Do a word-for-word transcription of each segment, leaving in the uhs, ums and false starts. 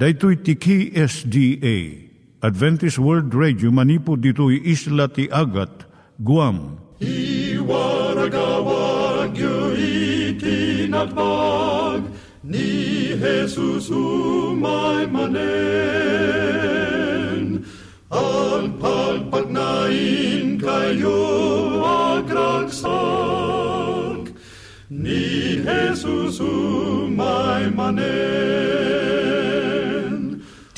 Daito'y tiki S D A, Adventist World Radio, manipod dito'y isla ti Agat, Guam. I waragawag yu itinatpag, ni Jesus umay manen. Ang pagpagnain kayo agraksak, ni Jesus umay manen.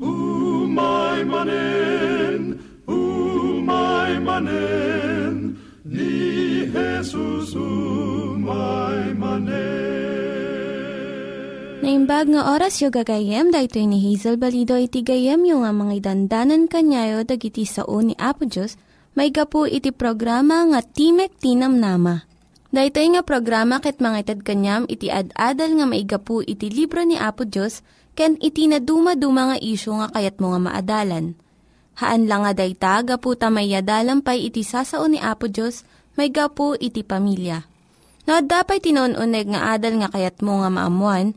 Umay manen, umay manen, ni Jesus umay manen. Naimbag nga oras yu gagayem, dahito ni Hazel Balido iti gayem yu nga mga dandanan kanyayo dagiti sao ni Apo Diyos, may gapu iti programa nga Timek Ti Namnama. Daytoy nga programa ket mangited kanyam iti ad-adal nga maigapu iti libro ni Apo Diyos ken iti naduma-duma nga isyu nga kayat mo nga maadalan. Haan lang nga dayta gapu ta mayadalampay iti sasao ni Apo Diyos maigapu iti pamilya. Noadda pay tinuon-uneg nga adal nga kayat mo nga maamuan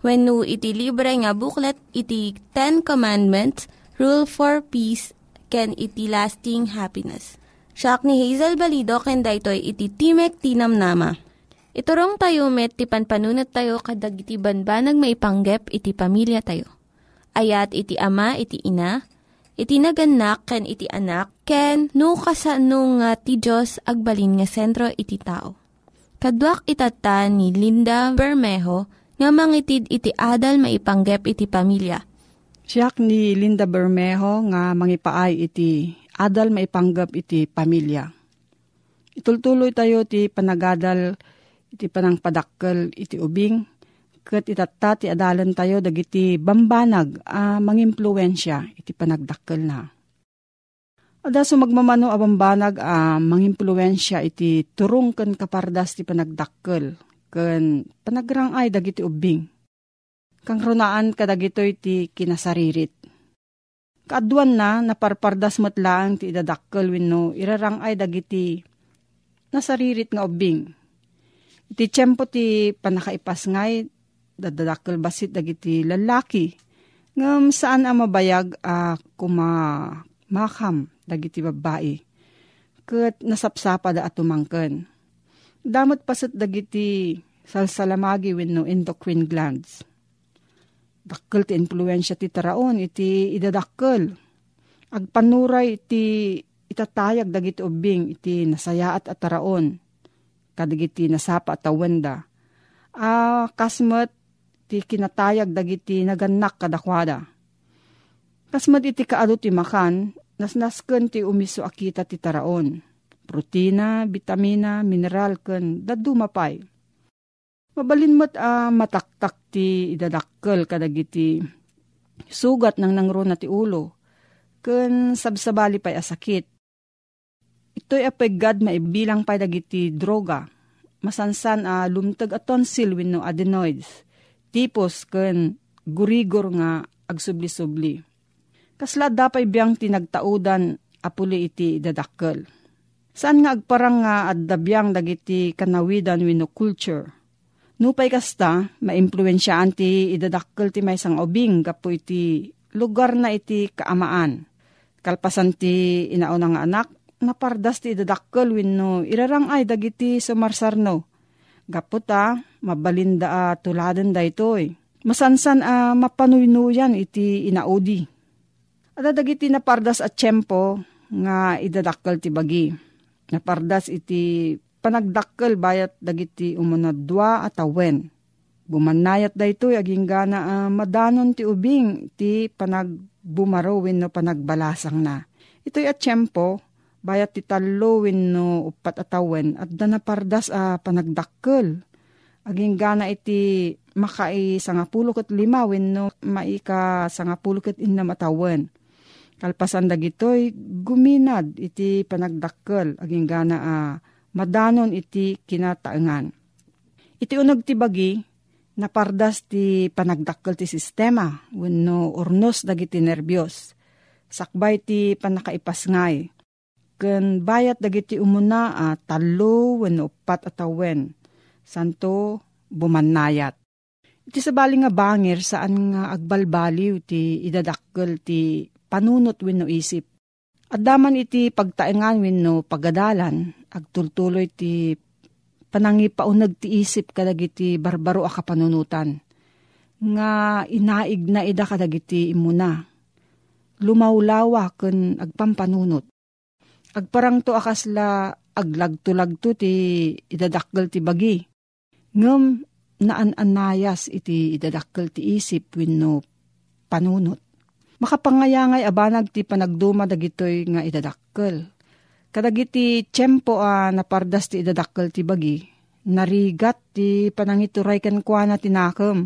Wenno iti libre nga booklet iti Ten Commandments, Rule for Peace, ken iti Lasting Happiness. Siak ni Hazel Balido ken daytoy iti Timek Ti Namnama. Iturong tayo met, ti panpanunat tayo kadag iti banbanag maipanggep iti pamilya tayo. Ayat iti ama, iti ina, iti naganak, ken iti anak, ken no kasano nga ti Diyos agbalin nga sentro iti tao. Kaduak itatan ni Linda Bermejo nga mangitid iti adal maipanggep iti pamilya. Siak ni Linda Bermejo nga mangipaay iti adal maipanggep iti pamilya. Itultuloy tayo ti panagadal iti panang padakkel iti ubing, ket itata ti adalan tayo dagiti bambanag a ah, mangimpluwensya iti panagdakkel na. Ada sumagmamano a bambanag a ah, mangimpluwensya iti turong ken kapardas ti panagdakkel ken panagrangay dagiti ubing. Kangrunaan kadagitoy ti kinasaririt. Kaaduan na naparpardas matlaang ti idadakkel wenno irarangay dagiti nasaririt nga ubing. Iti tiyempo ti panakaipas ngay, dadadakkel basit dagiti lalaki, ngam saan ang mabayag a kumamakam dagiti babae, ket nasapsapa da atumangken. Damot paset dagiti salsalamagi wenno endocrine glands. Dakkel ti influensya ti taraon, iti idadakkel. Agpanuray iti itatayag dagiti ubing, iti nasayaat at taraon. Kadagiti nasapa at awenda. Ah, kasmat ti kinatayag dagiti naganak kadakwada. Kasmat iti kaado ti makan, nasnasken ti umiso akita ti taraon. Protina, bitamina, mineral ken daddu mapay. Mabalinmet a ah, mataktak ti idadakkel kadagiti sugat nang nangrona ti ulo. Ken sabsabali pay a sakit. Ito'y apegad maibilang pay dagiti droga. Masansan a lumteg a tonsil wenno adenoids. Tipos ken gurigor nga agsubli-subli. Kasladda pay biang tinagtaudan apuli iti idadakkel. Saan nga agparang nga adda biang dagiti kanawidan wenno culture. Nupay kasta maimpluwensyaan ti idadakkel ti maysang ubing gapu iti lugar na iti kaamaan. Kalpasan ti inaon nga anak napardas ti idadakkel wenno irarangay dagiti sumarsarno. Gaputa, mabalinda a tuladen daytoy. Masansan a mapanuynuyan iti inaudi. Ada dagiti napardas at tiyempo nga idadakkel ti bagi. Napardas iti panagdakkel bayat dagiti umunadwa at awen. Bumanayat daytoy aginggana a madanon ti ubing ti panagbumaro wenno panagbalasang na. Ito'y atsyempo, bayat titalowin no upat atawen at danapardas a panagdakkel. Aging gana iti makai sangapulukot lima wen no maika sangapulukot innam atawen. Kalpasan dagitoy guminad iti panagdakkel aging gana a madanon iti kinataengan. Iti unog ti bagi napardas ti panagdakkel ti sistema wen no ornos dagiti nervyos. Sakbay ti panakaipasngay. Ken bayat dagiti umuna a talo wenno upat atawen santo bumannayat. Iti sabali nga banger saan nga agbalbaliw ti idadakkel ti panunot wenno isip. Addaman iti pagtaengan wenno pagadalan agtultuloy ti panangipauneg ti isip kadagiti barbaro a kapanunutan nga inaig na ida kadagiti imuna. Lumawlawa ken agpampanunot. Agparang to akas la aglagto-lagto ti idadakkel ti bagi. Ngem naan-anayas iti idadakkel ti isip wenno panunot. Makapangayangay abanag ti panagduma dagitoy nga idadakkel. Kadagiti tiyempo a napardas ti idadakkel ti bagi. Narigat ti panangituray kenkuana tinakem.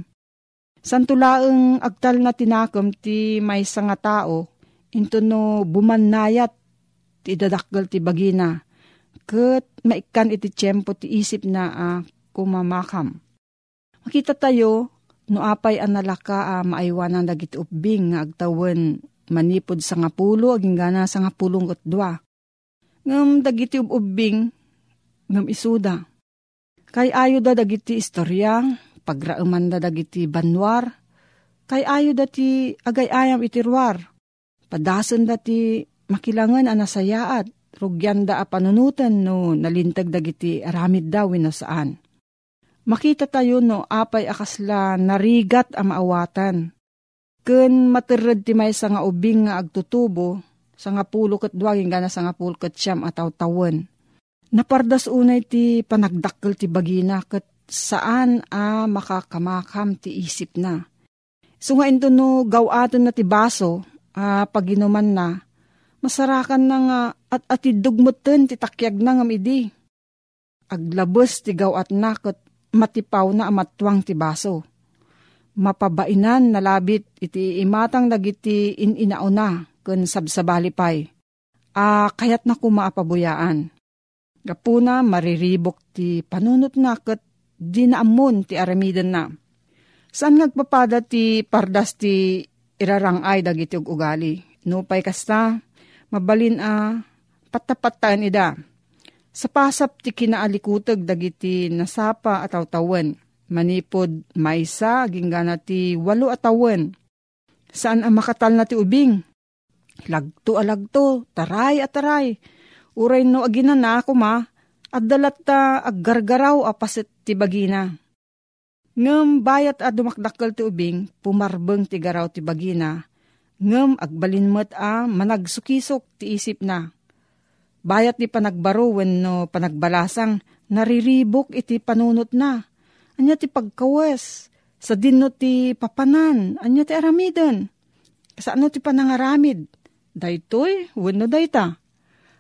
Santulaeng agtal na tinakem ti maysa nga tao intno bumannayat ti idadakkel ti bagi na, ket maikkan iti tiyempo ti isip na a ah, kumamakam. Makita tayo, no apay a nalaka a ah, maaywanan dagiti ubbing nga agtawen manipod sangapulo, aging gana sangapulong at dua. Ngam dagiti ubbing, ngam isuda. Kay ayo da dagiti istorya, pagrauman da dagiti banwar, kay ayo da ti agayayam itirwar, padasen da ti makilangan anasayaat, rugyan da apanunutan no nalintag dagiti aramid da wenno saan. Makita tayo no apay akasla narigat a maawatan. Ken materred ti maysa nga ubing nga agtutubo, sangapulo ket dua gana sangapulo ket siyam a tawtawen. Napardas unay ti panagdakkel ti bagina ket saan a makakamakam ti isip na. So nga ito no gawaton na ti baso, a paginuman na, masarakan na nga at atidugmutin titakyag na ngam idi. Aglabos tigaw at nakot matipaw na amatwang tibaso. Mapabainan nalabit iti imatang dagiti ininauna kun sabsabalipay. Ah, kayat na kumaapabuyaan. Gapuna mariribok ti panunot nakot dinaamun ti aramidan na. Saan ngagpapada ti pardas ti irarangay dagiti ugali. Nupay kasta mabalin a patapatan ida. Sa pasap ti kinaalikutag dagiti nasapa at awtawan. Manipod maysa ginggana ti walo at awan. Saan ang makatal na ti ubing? Lagto alagto, taray at taray. Uray no agina na ako ma. At dalat ta aggargaraw apasit ti bagina. Ngam bayat a dumakdakkel ti ubing, pumarbeng ti garaw ti bagina. Ngam agbalinmet a managsukisok ti isip na. Bayat ni panagbaro wenno panagbalasang nariribok iti panunot na. Anya ti pagkawes, sa dinno ti papanan, anya ti aramiden. Kasano ti panangaramid? Daytoy wenno dayta.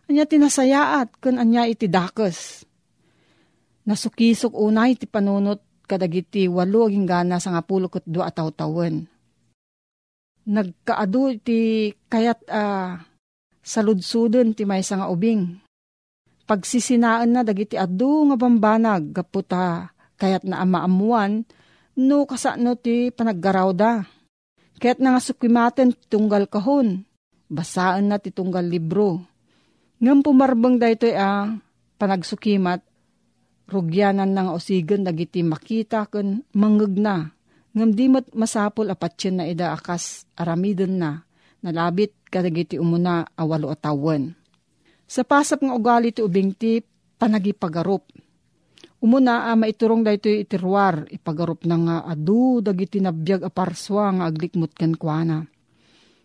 Anya ti nasayaat ken anya iti dakes. Nasukisok unay ti panunot kadagiti walo aging gana sangapulo ket dua a tawtawen. Nagkaadu ti kayat a uh, saludsuden ti maysa nga ubing. Pagsisinaan na dagiti adu nga bambanag gaputa kayat na amaamuan no kasano ti panaggaraw da. Kayat na nga sukimaten tunggal kahon, basaan na ti tunggal libro. Ngam pumarbeng daytoy a panagsukimat rugyanan nga osigen dagiti makita ken manggegna. Ngam di mat masapol apatsyen na ida akas aramiden na, nalabit kadagiti umuna a walo atawan. Sa pasap nga ugali ti ubing ti panagipagarup. Umuna a maiturong da ito itirwar, ipagarup na nga adu dagiti nabiyag a parswa nga aglikmut kenkuana.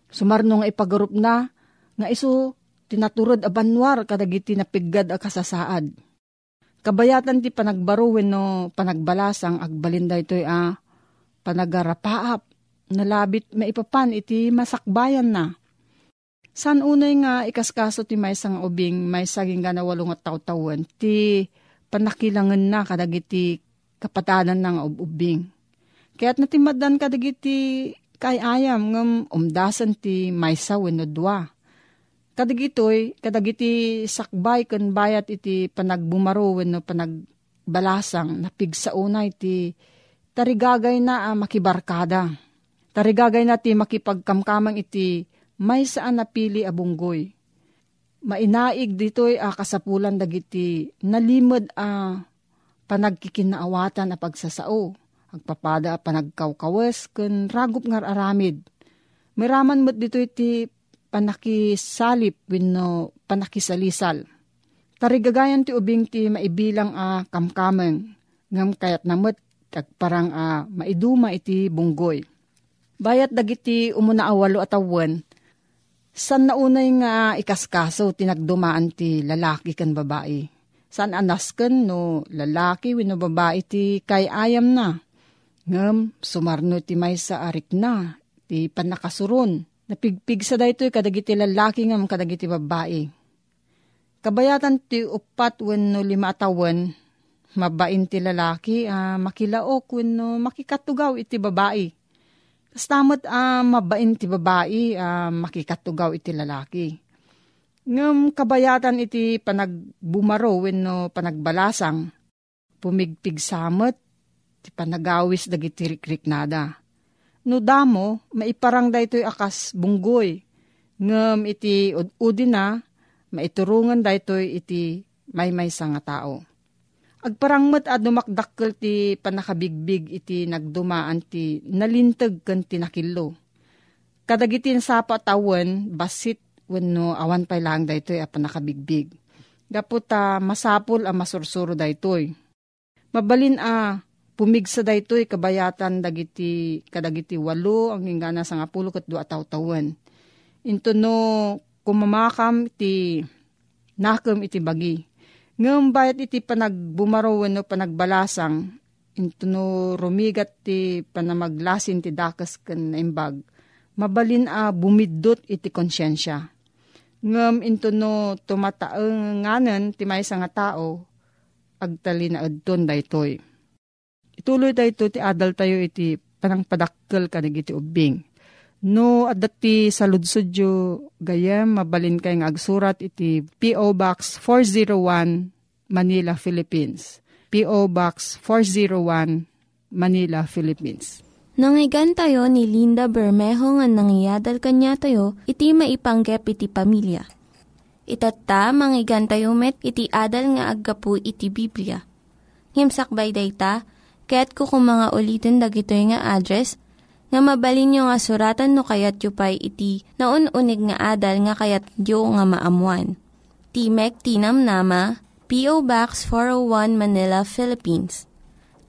Sumarno nga ipagarup na, nga isu tinaturod a banwar kadagiti napiggad a kasasaad. Kabayatan ti panagbaruwen no panagbalasang agbalinda ito'y a panagarapaap, nalabit maipapan iti masakbayan na. San unay nga ikaskaso ti may sang ubing may saging nga na walong at taw-tawan ti panakilangan na kadagiti kapatanan ng ubing. Kaya't natimadan kadagiti kayayam ng umdasan ti may sawin o dwa. Kadagitoy, kadagiti sakbay kan bayat iti panagbumaruwen no panagbalasang napigsaunay ti tarigagay na ah, makibarkada. Tarigagay na ti makipagkamkamang iti may saan napili abunggoy. Mainaig dito'y ah, kasapulan dagiti nalimod ah, panagkikinaawatan a pagsasao. Agpapada a panagkawkawes kun ragup ngar aramid. Miraman mo't dito'y ti panakisalip wenno panakisalisal. Tarigagayan ti ubing ti maibilang a ah, kamkamang. Ngam kayat namot tagparang a ah, maiduma iti bunggoy. Bayat dagiti umuna awalo atawan. San naunay nga ikaskaso tinagdumaan ti lalaki kan babae? San anasken no lalaki wenno babae ti kayayam na? Ngem sumarno ti maysa arik na ti panakasuron. Napigpigsa daytoy kadagiti lalaki ngam kadagiti babae. Kabayatan ti upat wenno lima atawan mabain ti lalaki ah, makilaok wenno makikatugaw iti babae. Tapos tamot ah, mabain ti babae, ah, makikatugaw iti lalaki. Ngam kabayatan iti panagbumaro wenno panagbalasang, pumigpig samot, ti panagawis dagiti riknada. No damo, maiparang daytoy akas bunggoy. Ngam iti ududin na, maiturungan daytoy iti maymaysa nga tao. Agparangmat at dumakdakkel ti panakabigbig iti nagdumaan ti nalintag kan tinakilo. Kadagitin sa patawan, basit wenno awan pay lang daytoy a panakabigbig. Dapot a masapol a masursuro daytoy. Mabalin a pumigsa daytoy kabayatan dagiti kadagiti walo ang ingana sa ngapulo ket dua tawtawan. Into no kumamakam iti nakem iti bagi. Ngam bayat iti panagbumarawen no panagbalasang, into no rumigat ti panamaglasin ti dakas ken naimbag, mabalin a bumiddot iti konsyensya. Ngam into no tumataenganen ti maysa nga tao, agtalinaadton daytoy. Ituloy dayto ti adal tayo iti panangpadakkel kadagiti ubing. No, adat ti saludsudyo gayem, mabalin kay nga agsurat iti P O Box four oh one, Manila, Philippines. P O Box four oh one, Manila, Philippines. Nangyigan tayo ni Linda Bermejo nga nangyadal kanya tayo, iti maipanggep iti pamilya. Ito't ta, mangyigan tayo met, iti adal nga aggapu iti Biblia. Ngimsakbay day ta, kaya't kukumanga ulitin dagito nga address, nga mabalin nyo nga suratan no kayat yu pa'y iti na un-unig nga adal nga kayat yu nga maamuan. Timek Ti Namnama, P O Box four oh one Manila, Philippines.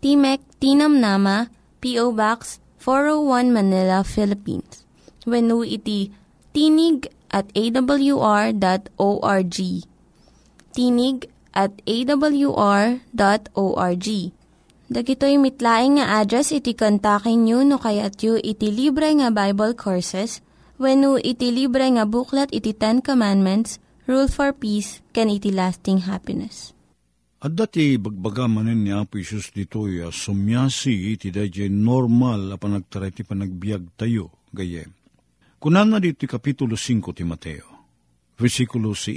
Timek Ti Namnama, P O Box four oh one Manila, Philippines. Wenno iti tinig at a w r dot org. Tinig at a w r dot org. Dagitoy mitlaing nga address iti kontakin nyo no kayat yu iti libre nga Bible Courses wenno iti libre nga buklat iti Ten Commandments, Rule for Peace, ken iti Lasting Happiness. At dati bagbaga manen ni Apo Diyos ditoy uh, sumyasi iti dayjay normal a panagtaray ti panagbiag tayo gayem. Kunan na dito Kapitulo five ti Mateo, Rizikulo six,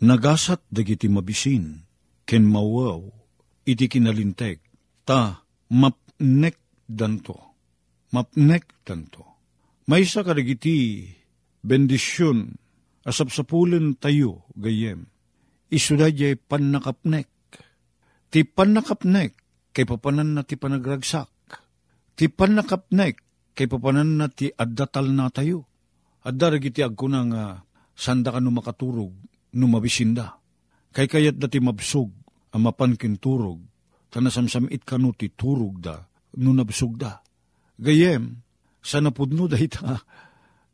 nagasat dagiti mabisin, ken mawaw, iti kinalinteg, ta mapnek danto, mapnek danto. Maysa kadagiti bendisyon, asapsapulen tayo, gayem, isudadyay panakapnek. Ti panakapnek, kay papanan na ti panagragsak. Ti panakapnek, kay papanan na ti addatal na tayo. Addaragiti agkunang uh, sanda ka numakaturog, numabisinda. Kay kayat na ti mabsog, amapan kinturog, tanasamsamit ka no ti turog da, no nabsog da. Gayem, sa napudno da ita,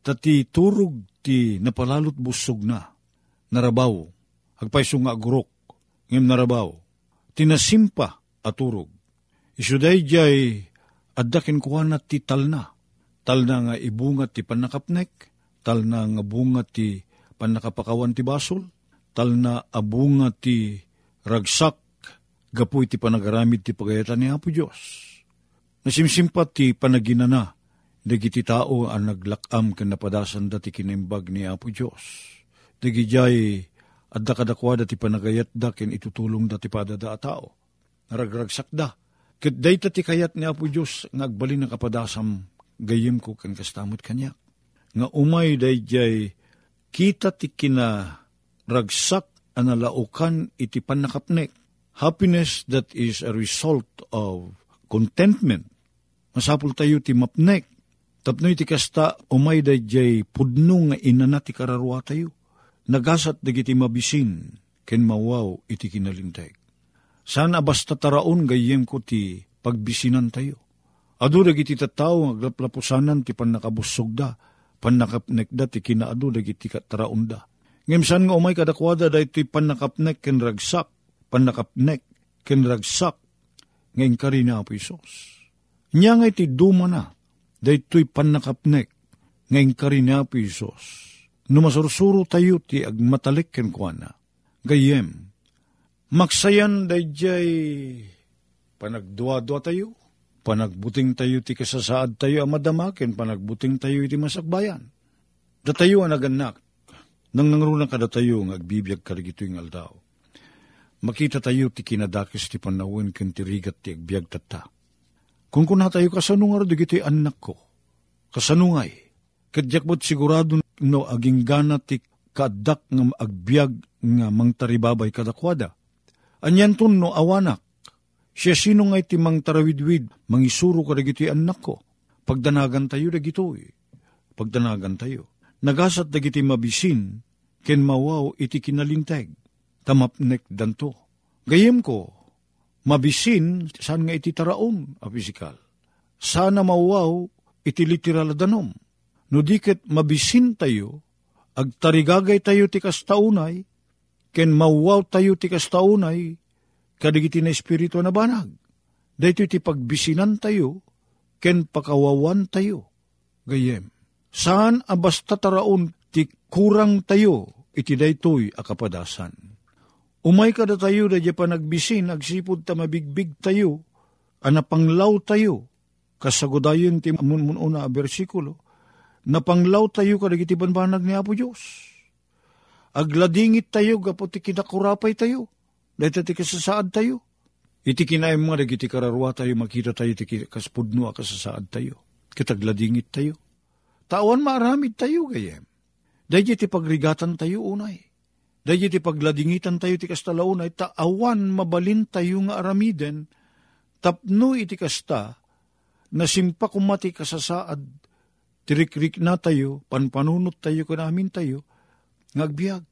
tati turog ti napalalot busog na, narabaw, agpaiso nga agurok, ngem narabaw, tinasimpa aturog. Isuday jay, addakin kuha na ti talna, talna nga ibungat ti panakapnek, tal na nga bunga ti panakapakawan ti basol, tal na abunga ti ragsak, gapu iti panagaramid ti pagayatan ni Apo Diyos. Nasimsimpat ti panaginana, dagiti tao ang naglakam ken napadasan dati kinimbag ni Apo Diyos. Digijay at dakadakwada ti panagayat da ken itutulong dati padada a tao. Naragragsak da. Ket dayta ti kayat ni Apo Diyos nagbalin na kapadasam gayim ko ken kastamot kanyak. Nga umay dayjay kita ti kina ragsak analaukan iti panakapnek. Happiness that is a result of contentment. Masapul tayo ti mapnek. Tapno iti kasta umay dayjay pudno nga inana ti kararua tayo. Nagasat dagiti mabisin ken mawaw iti kinalinteg. Sana basta taraon gayem ko ti pagbisinan tayo. Adu dagiti tattao aglaplapusanan ti pannakabussog da, pannakapnek da ti kinaadu dagiti taraon da. Ngem san nga umay kadakwada daytoy pannakapnek ken ragsak, pannakapnek ken ragsak ngem karina Apo Isos. Nya nga iti duma na daytoy panakapnek ngeng karina Apo Isos. Numasursuro tayo ti agmatalik ken kuana. Gayem, maksayan dayjay panagduwa-duwa tayo, panagbuting tayo ti kasasaad tayo amadama ken panagbuting tayo iti masakbayan. Datayo ang naganak, nang nangruna kada tayo ng agbibiyag karigito'y ngal daw. Makita tayo ti kinadakis ti panawin ken ti rigat ti agbiag tata. Kung kuna tayo kasanungar, digito'y anak ko, kasanungay, kadyak ba't sigurado no aging gana ti kadak ng agbiag ng mangtaribabay kadakwada. Anyan ton no awanak, siya sino ngay ti mangtarawidwid, mangisuro ka dagito anak ko. Pagdanagan tayo dagito eh. Pagdanagan tayo. Nagasat dagito mabisin, ken mawaw iti kinalinteg, tamapnek danto. Gayem ko, mabisin, saan nga iti taraon, apisikal. Sana mawaw iti literal danom. No diket mabisin tayo, agtarigagay tayo tikas taunay, ken mawaw tayo tikas taunay, kadigiti na espiritu na banag. Dahito iti pagbisinan tayo, ken pakawawan tayo. Gayem, saan abasta taraon ti kurang tayo, iti daytoy akapadasan. Umay kada tayo da di pa nagbisin, agsipod ta mabigbig tayo, anapanglaw tayo, kasagudayon ti munmununa a bersikulo, napanglaw tayo kadagiti banbanag ni Apo Diyos. Agladingit tayo, gaputi kinakurapay tayo, dahil ti kasasaad tayo. Iti kinaim mga dagiti kararwa tayo, makita tayo, iti kaspudno, kasasaad tayo. Kitagladingit tayo. Tawan maaramid tayo, gayem. Dahil iti pagrigatan tayo unay. Dahil iti pagladingitan tayo, iti kastala unay, tawan mabalin tayo nga aramiden, tapno iti kasta, nasimpa kumati kasasaad, tirikrik na tayo, panpanunot tayo, kanamin tayo, ngagbiag.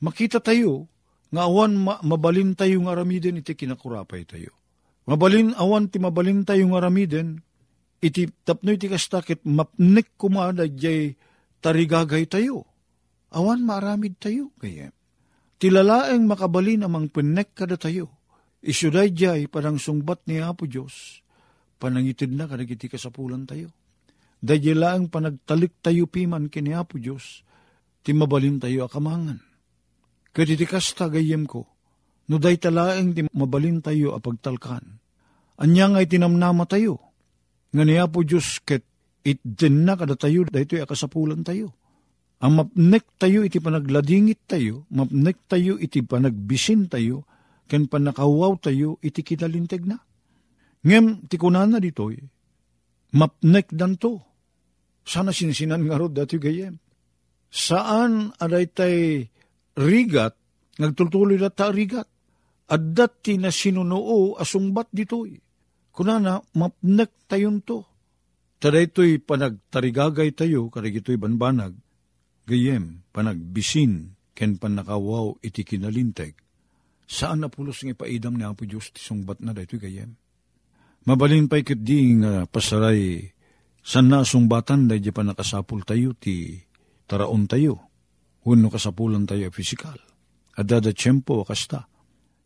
Makita tayo, nga awan ma- mabalin tayo ng aramiden, iti kinakurapay tayo. Mabalin, awan ti mabalin tayo ng aramiden, iti tapnoy ti kastakit, mapnek kumada, jay tarigagay tayo. Awan maaramid tayo, kaya. Tilalaeng makabalin amang pinnek kada tayo. Isyuday jay, panang sungbat ni Apo Diyos, panangitid na kadagiti kasapulan tayo. Dayela ang panagtalik tayo piman kini Apo Diyos, ti mabalin tayo akamangan. Kadidikasta gayem ko, no daytalaeng ti mabalin tayo apagtalkan. Anya nga itinamnama tayo, nga ni Apo Diyos ket itin na kada tayo, daytoy akasapulan tayo. Ang mapnek tayo iti panagladingit tayo, mapnek tayo iti panagbisin tayo, ken panakawaw tayo iti kinalinteg na. Ngem tikunana ditoy, mapnek danto. Sana sinisinan nga rod dati gayem. Saan aday tay rigat, nagtultuloy na ta rigat. At dati na sinunoo asungbat ditoy. Kunana, mapnek tayon to. Taday to'y panagtarigagay tayo, karagito'y banbanag. Gayem, panagbisin, ken panakawaw iti kinalinteg. Saan na pulos ng ipaidam ni Apo Diyos, tisungbat na dayto'y gayem. Mabalin pa'y kiti nga pasaray, san na sungbatan dahil pa nakasapul tayo, ti taraon tayo, huno kasapulan tayo fisikal, at dada tiyempo akasta.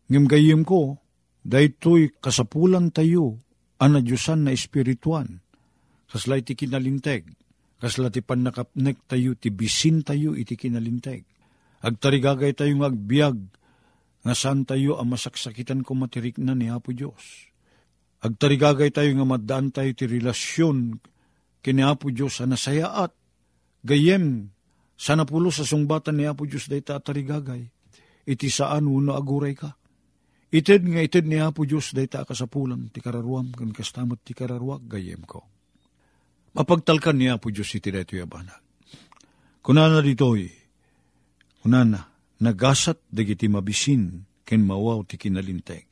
Ngimgayim ko, dahil to'y kasapulan tayo, anadyosan na espirituan, kaslay ti kinalinteg, Kaslatipan nakapnek tayo, ti bisin tayo, iti kinalintek. Agtarigagay tayo ng agbiag, nga saan tayo ang masaksakitan ko matirik na ni Apo Diyos. Agtarigagay tayo nga madaan tayo ti relasyon kini Apo Diyos sa nasaya at gayem sa napulo sa sungbatan ni Apo Diyos dahi tatarigagay. Iti saan uno aguray ka. Ited nga ited ni Apo Diyos dahi ta kasapulan ti kararuam kan kastamat ti kararuag gayem ko. Mapagtalkan ni Apo Diyos iti dahi ito yabanag. Kunana ditoy, kunana, nagasat dagiti mabisin ken mawaw ti kinalinteg.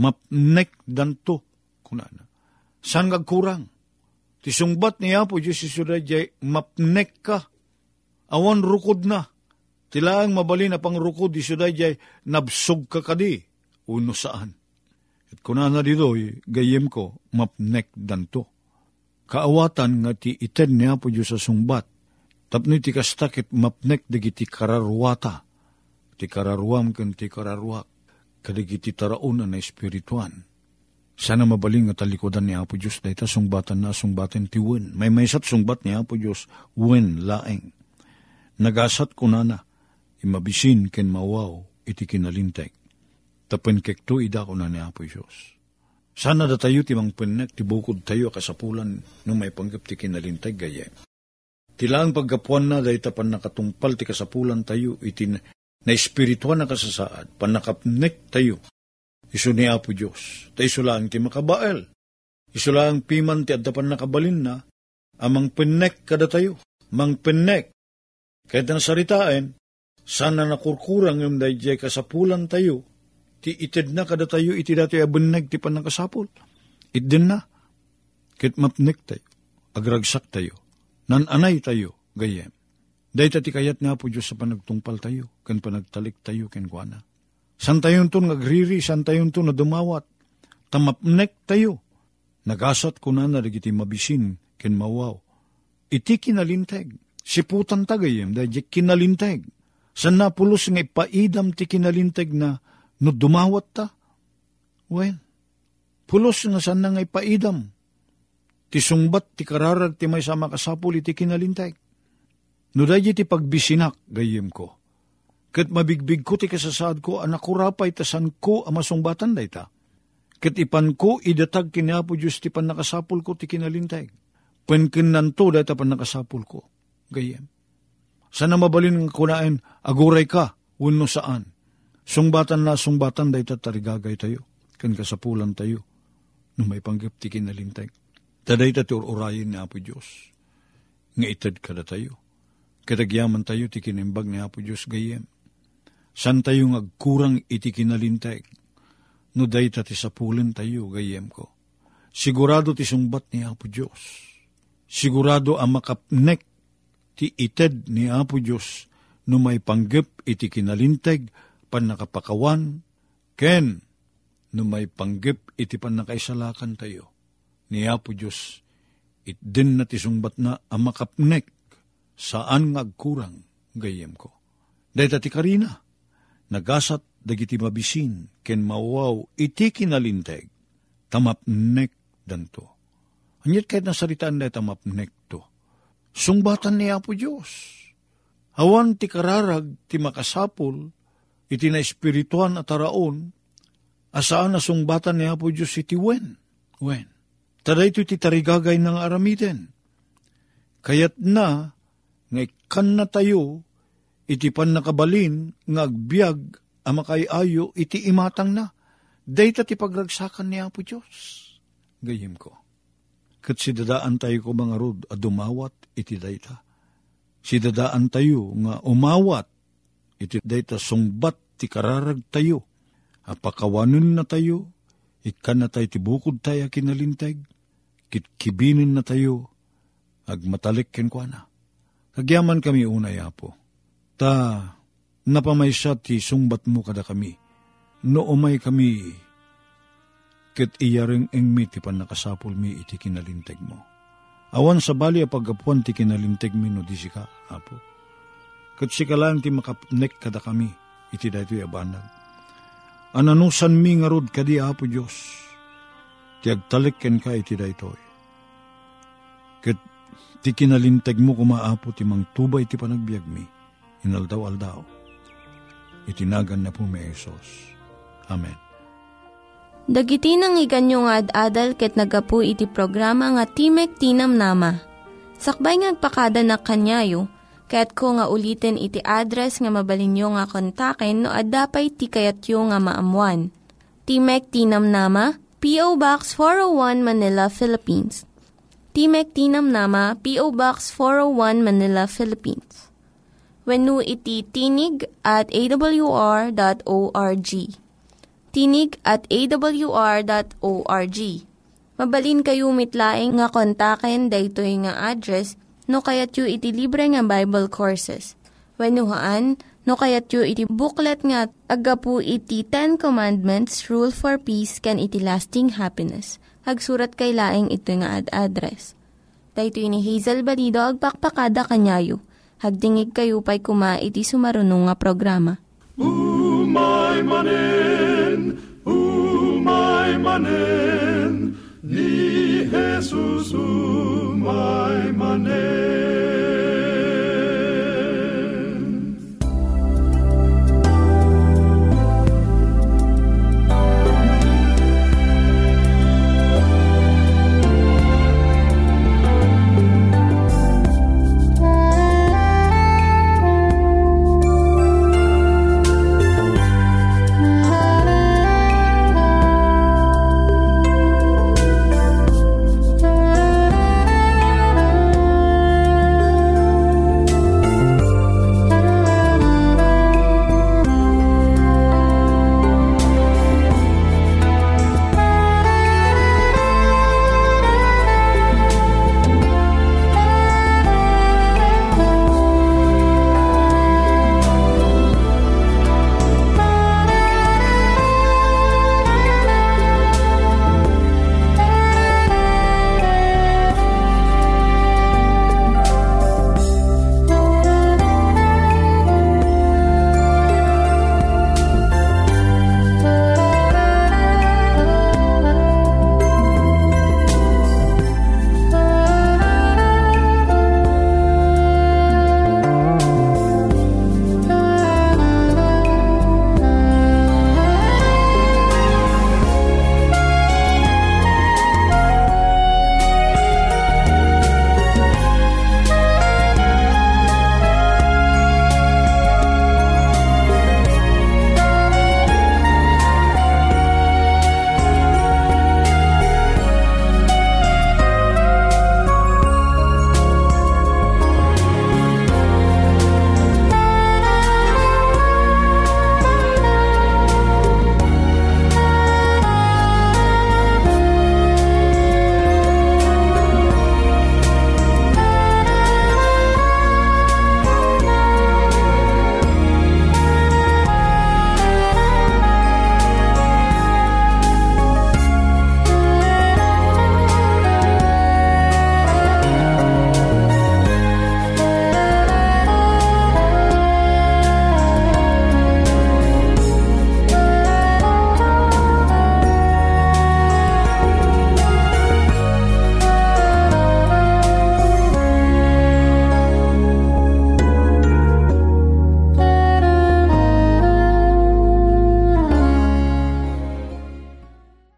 Mapnek danto, kunana. San ngagkurang? Tisungbat ni Apo Diyos isudadyay, mapnek ka, awan rukod na. Tilaang mabali na pang rukod isudadyay, nabsog ka kadi, uno saan. At kunana dito, gayem ko, mapnek danto. Kaawatan nga ti iten ni Apo Diyos sa sungbat, tapno ti kastakit mapnek digiti kararwata, ti kararuam ken ti kararuak. Kaligiti taraon na espirituan. Sana mabaling at talikodan ni Apo Diyos dahil sungbatan na sungbatin ti wen. May maysat sungbat ni Apo Diyos, wen laeng. Nagasat kunana, imabisin ken mawaw iti kinalintek. Tapen kekto ida kuna ni Apo Diyos. Sana datayo ti mangpennek ti bukod tayo kasapulan nung may panggap ti kinalintek gayem. Tilaang paggapuan na dahil tapan nakatungpal ti kasapulan tayo iti na espirituan na kasasaad, panakapnek tayo. Isu ni Apo Diyos, ta isu lang ti makabael. Isu lang piman ti addapan nakabalin na, amang pinnek kada tayo, mang pinnek. Kahit na saritain, sana nakurkurang yung dayjay kasapulan tayo, ti itid na kada tayo, iti dati abuneg ti panakasapul. Itid na, kahit mapnek tayo, agragsak tayo, nananay tayo, gayem. Dahil tatikayat ni Apo Diyos sa panagtungpal tayo, kan panagtalik tayo, kan kuana. San tayo nito nagriri, san tayo nito na dumawat, tamapnek tayo. Nagasat ko na narigiti mabisin, kan mawaw. Iti kinalinteg, siputan tagayem, dahil kinalinteg. San napulos nga ipaidam ti kinalinteg na no dumawat ta? Well, pulos nga san nga ipaidam. Tisungbat, ti kararag, ti may sama kasapul, iti kinalinteg. No dahi ti pagbisinak, gayem ko. Ket mabigbig ko ti kasasaad ko, anakurapay tasan ko amasongbatan dahi ta. Ket ipan ko, idatag ken ni Apo Diyos ti panakasapul ko ti kinalinteg. Penkinan to dahi ta panakasapul ko, gayem. Sana mabalin ng kunain, aguray ka, wenno saan. Sungbatan na sungbatan dahi ta tarigagay tayo, ken kasapulan tayo, no may panggap ti kinalinteg. Taday ta ti ururayin ni Apo Diyos, nga itad kada tayo. Katagyaman tayo, ti kinimbag ni Apo Diyos gayem. San tayo ngagkurang iti kinalinteg? No dahi ta ti sapulin tayo, gayem ko. Sigurado ti sungbat ni Apo Diyos. Sigurado ang makapnek ti ited ni Apo Diyos no may panggep iti kinalinteg panakapakawan ken no may panggep iti panakaisalakan tayo. Ni Apo Diyos, itden na ti sungbat na ang makapnek saan ngagkurang gayem ko. Dahil tati karina, nagasat dagiti mabisin, ken mawaw iti kinalinteg, tamapnek danto. Anyat kahit nasaritaan dahil tamapnek to. Sungbatan ni Apo Diyos. Awan ti kararag, ti makasapul, iti na espirituan at taraon, asaan na sungbatan ni Apo Diyos iti wen. Wen. Taday to iti tarigagay ng aramiden. Kayat na, ngaykan na tayo, iti pan nakabalin, ngagbiag, amakayayo, iti imatang na. Dayta ti pagragsakan ni Apo Diyos. Gayem ko. Kat sidadaan tayo ko mga rod, adumawat, iti dayta. Sidadaan tayo, nga umawat, iti dayta sungbat, ti kararag tayo. Apakawanin na tayo, ikan na tayo, ti bukod tayo, kinalinteg, kitkibinin na tayo, agmatalik kenkwana. Agyaman kami unay, Apo. Ta, napamaysa ti sungbat mo kada kami. Noomay kami, ket iyaring engmi ti panakasapul mi iti kinalinteg mo. Awan sa bali a paggapuan ti kinalinteg mi no di sika, Apo. Ket sika lang ti makapnek kada kami, iti daytoy abanag. Ananusan mi ngarod kadi, Apo Diyos. Ti agtalik ken ka iti daytoy. Ket Ti kinalinteg mo kumaapo ti mang tubay ti panagbiag mi, inaldaw-aldaw. Itinagan na po may Isos. Amen. Dagiti nang iganyo nga ad-adal ket nagapu iti programa nga Timek Ti Namnama. Sakbay ngagpakada na kanyayo, kaya't ko nga ulitin iti address nga mabalinyo nga kontaken no ad-dapay ti kayatyo nga maamuan. Timek Ti Namnama, P O. Box four oh one Manila, Philippines. Timek Ti Namnama, P O. Box four oh one Manila, Philippines. Wenno iti tinig at a w r dot org. Tinig at a w r dot org. Mabalin kayo mitlaing nga kontaken daytoy nga address no kayatyo iti libre nga Bible Courses. Wennohaan no kayatyo iti booklet nga agapu iti Ten Commandments, Rule for Peace, can iti lasting happiness. Hagsurat kay laing ito nga ad-address. Daytoy ni Hazel Balido agpakpakada kanyayo. Hagdingig kayo pa'y kuma iti sumarunong nga programa. Umay manen, umay manen, ni Jesus umay.